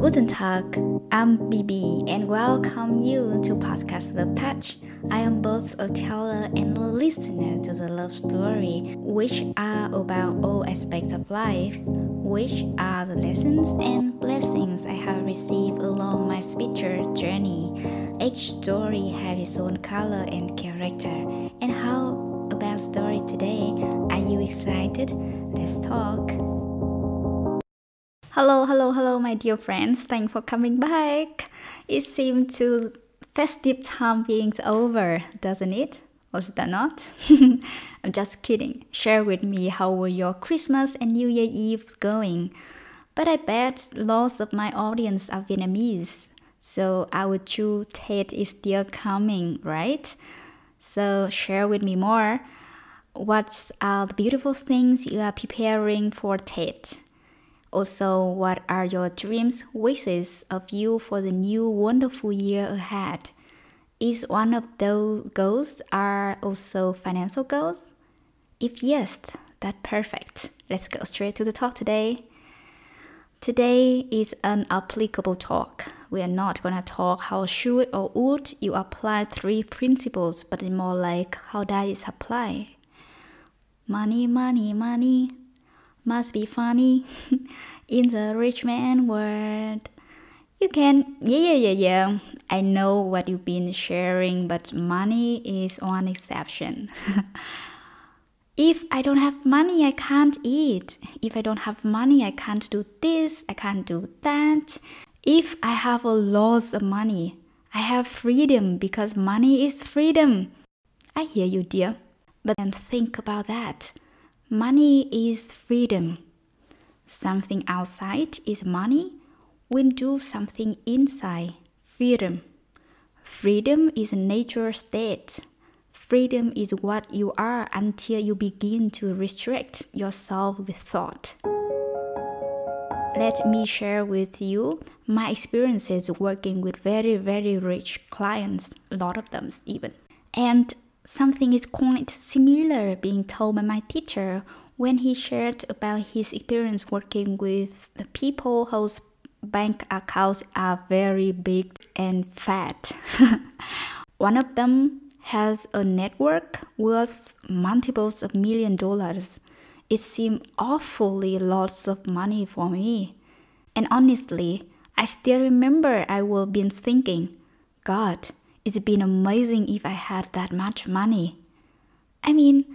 Guten Tag, I'm Bibi and welcome you to Podcast Love Touch. I am both a teller and a listener to the love story, which are about all aspects of life, which are the lessons and blessings I have received along my spiritual journey. Each story has its own color and character. And how about story today? Are you excited? Let's talk. Hello, my dear friends. Thanks for coming back. It seems to festive time being over, doesn't it? Or is that not? I'm just kidding. Share with me how were your Christmas and New Year Eve going? But I bet lots of my audience are Vietnamese. So our true Tet is still coming, right? So share with me more. What are the beautiful things you are preparing for Tet? Also, what are your dreams, wishes of you for the new wonderful year ahead? Is one of those goals are also financial goals? If yes, that's perfect. Let's go straight to the talk today. Today is an applicable talk. We are not going to talk how should or would you apply three principles, but more like how that is applied. Money. Must be funny in the rich man world. You can, yeah. I know what you've been sharing, but money is one exception. If I don't have money, I can't eat. If I don't have money, I can't do this, I can't do that. If I have a lot of money, I have freedom because money is freedom. I hear you, dear. But then think about that. Money is freedom. Something outside is money. We do something inside. Freedom. Freedom is a natural state. Freedom is what you are until you begin to restrict yourself with thought. Let me share with you my experiences working with very, very rich clients, a lot of them even. And something is quite similar being told by my teacher when he shared about his experience working with the people whose bank accounts are very big and fat. One of them has a network worth multiples of $1 million. It seemed awfully lots of money for me. And honestly, I still remember I will be thinking, God, it's been amazing if I had that much money. I mean,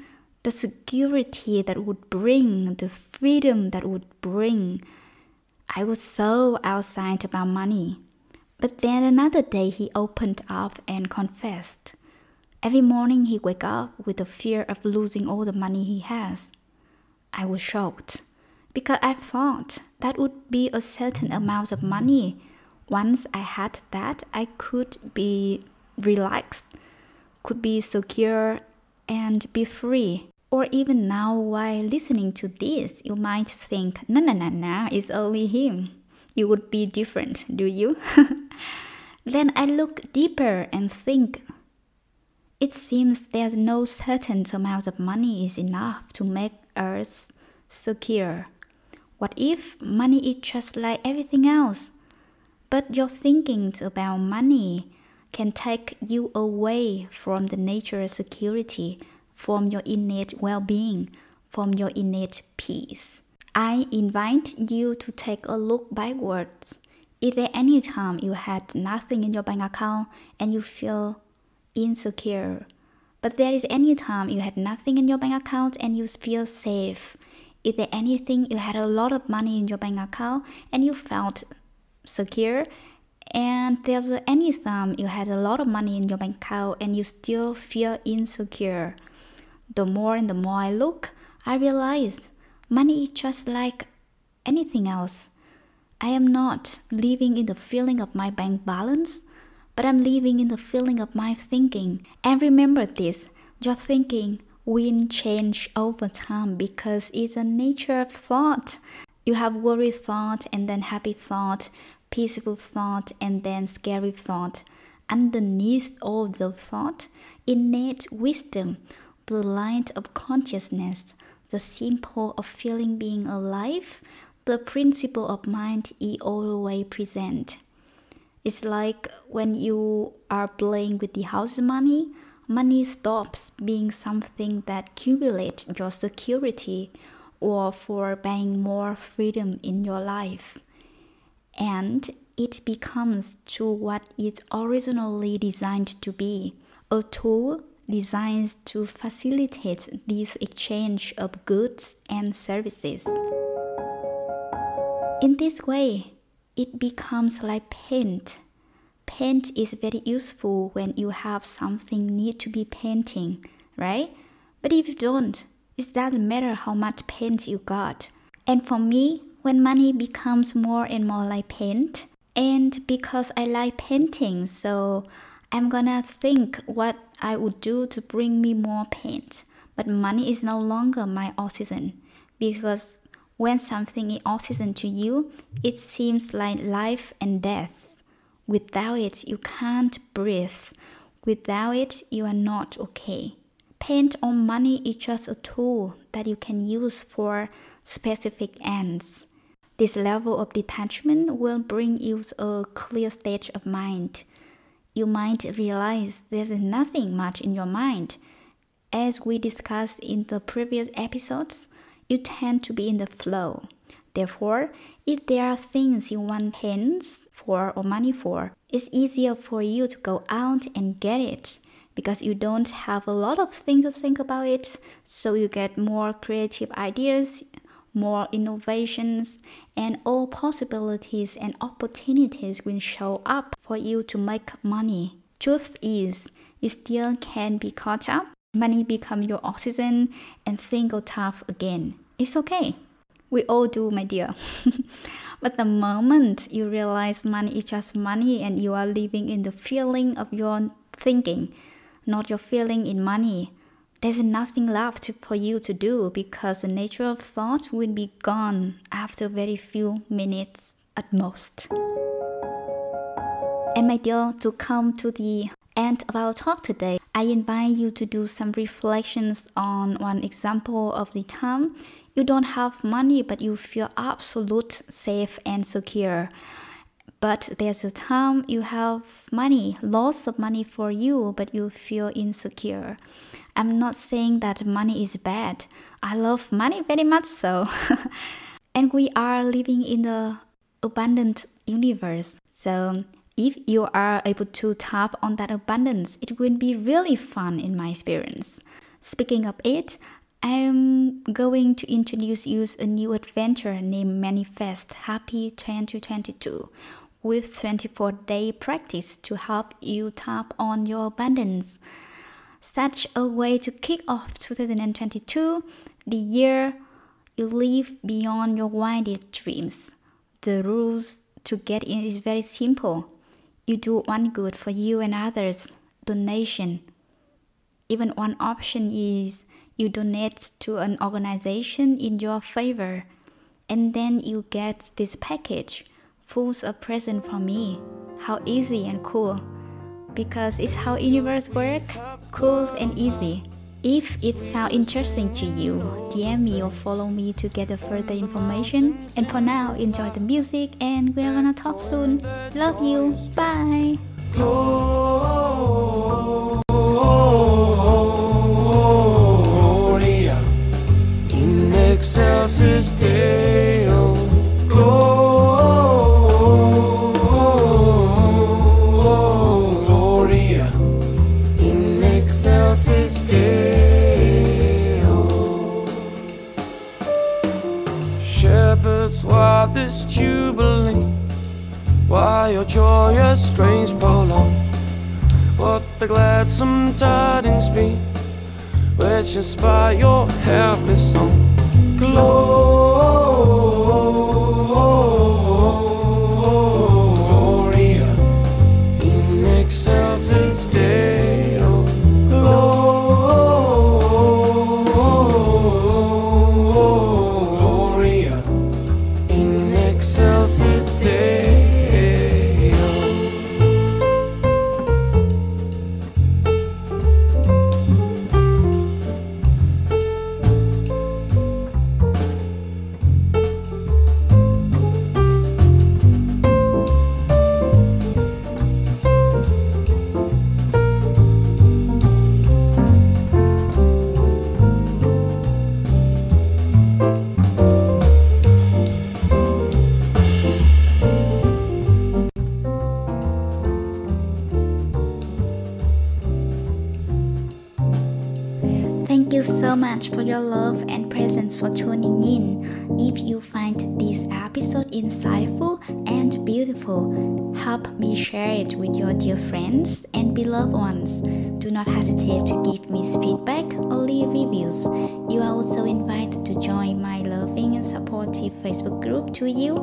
the security that would bring, the freedom that would bring. I was so outside about money. But then another day he opened up and confessed. Every morning he wake up with the fear of losing all the money he has. I was shocked because I thought that would be a certain amount of money. Once I had that, I could be relaxed, could be secure and be free. Or even now while listening to this, you might think, no, it's only him. You would be different, do you? Then I look deeper and think, it seems there's no certain amount of money is enough to make us secure. What if money is just like everything else? But your thinking about money can take you away from the natural security, from your innate well-being, from your innate peace. I invite you to take a look backwards. Is there any time you had nothing in your bank account and you feel insecure? But there is any time you had nothing in your bank account and you feel safe? Is there anything you had a lot of money in your bank account and you felt secure? And there's any time you had a lot of money in your bank account and you still feel insecure. The more I look, I realize money is just like anything else. I am not living in the feeling of my bank balance, but I'm living in the feeling of my thinking. And remember this, your thinking will change over time because it's a nature of thought. You have worry thought and then happy thought, peaceful thought and then scary thought. Underneath all the thought, innate wisdom, the light of consciousness, the simple of feeling being alive, the principle of mind is always present. It's like when you are playing with the house money, money stops being something that accumulates your security or for buying more freedom in your life. And it becomes to what it's originally designed to be, a tool designed to facilitate this exchange of goods and services. In this way, it becomes like paint. Paint is very useful when you have something need to be painting, right? But if you don't, it doesn't matter how much paint you got. And for me, when money becomes more and more like paint, and because I like painting, so I'm gonna think what I would do to bring me more paint. But money is no longer my oxygen, because when something is oxygen to you, it seems like life and death. Without it, you can't breathe. Without it, you are not okay. Paint or money is just a tool that you can use for specific ends. This level of detachment will bring you a clear state of mind. You might realize there is nothing much in your mind. As we discussed in the previous episodes, you tend to be in the flow. Therefore, if there are things you want hands for or money for, it's easier for you to go out and get it because you don't have a lot of things to think about it, so you get more creative ideas, more innovations, and all possibilities and opportunities will show up for you to make money. Truth is, you still can be caught up. Money becomes your oxygen and things go tough again. It's okay. We all do, my dear. But the moment you realize money is just money and you are living in the feeling of your thinking, not your feeling in money, there's nothing left for you to do because the nature of thought will be gone after very few minutes at most. And my dear, to come to the end of our talk today, I invite you to do some reflections on one example of the time you don't have money but you feel absolute safe and secure. But there's a time you have money, lots of money for you, but you feel insecure. I'm not saying that money is bad. I love money very much so. And we are living in the abundant universe. So if you are able to tap on that abundance, it will be really fun in my experience. Speaking of it, I'm going to introduce you to a new adventure named Manifest Happy 2022 with 24-day practice to help you tap on your abundance. Such a way to kick off 2022, the year you live beyond your wildest dreams. The rules to get in is very simple. You do one good for you and others, donation. Even one option is you donate to an organization in your favor, and then you get this package, full of present from me. How easy and cool. Because it's how universe works, cool and easy. If it sounds interesting to you, DM me or follow me to get further information. And for now, enjoy the music and we're gonna talk soon. Love you, bye! Excelsis Deo, Gloria, in Excelsis Deo. Shepherds, why this jubilee? Why your joyous strains prolong? What the gladsome tidings be, which inspire your helpless song? Gloria in excelsis Deo, Gloria in excelsis Deo. much for your love and presence for tuning in. If you find this episode insightful and beautiful, help me share it with your dear friends and beloved ones. Do not hesitate to give me feedback or leave reviews. You are also invited to join my loving and supportive Facebook group To You,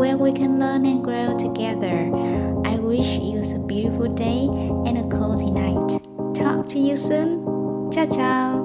where we can learn and grow together. I wish you a beautiful day and a cozy night. Talk to you soon. Ciao, ciao.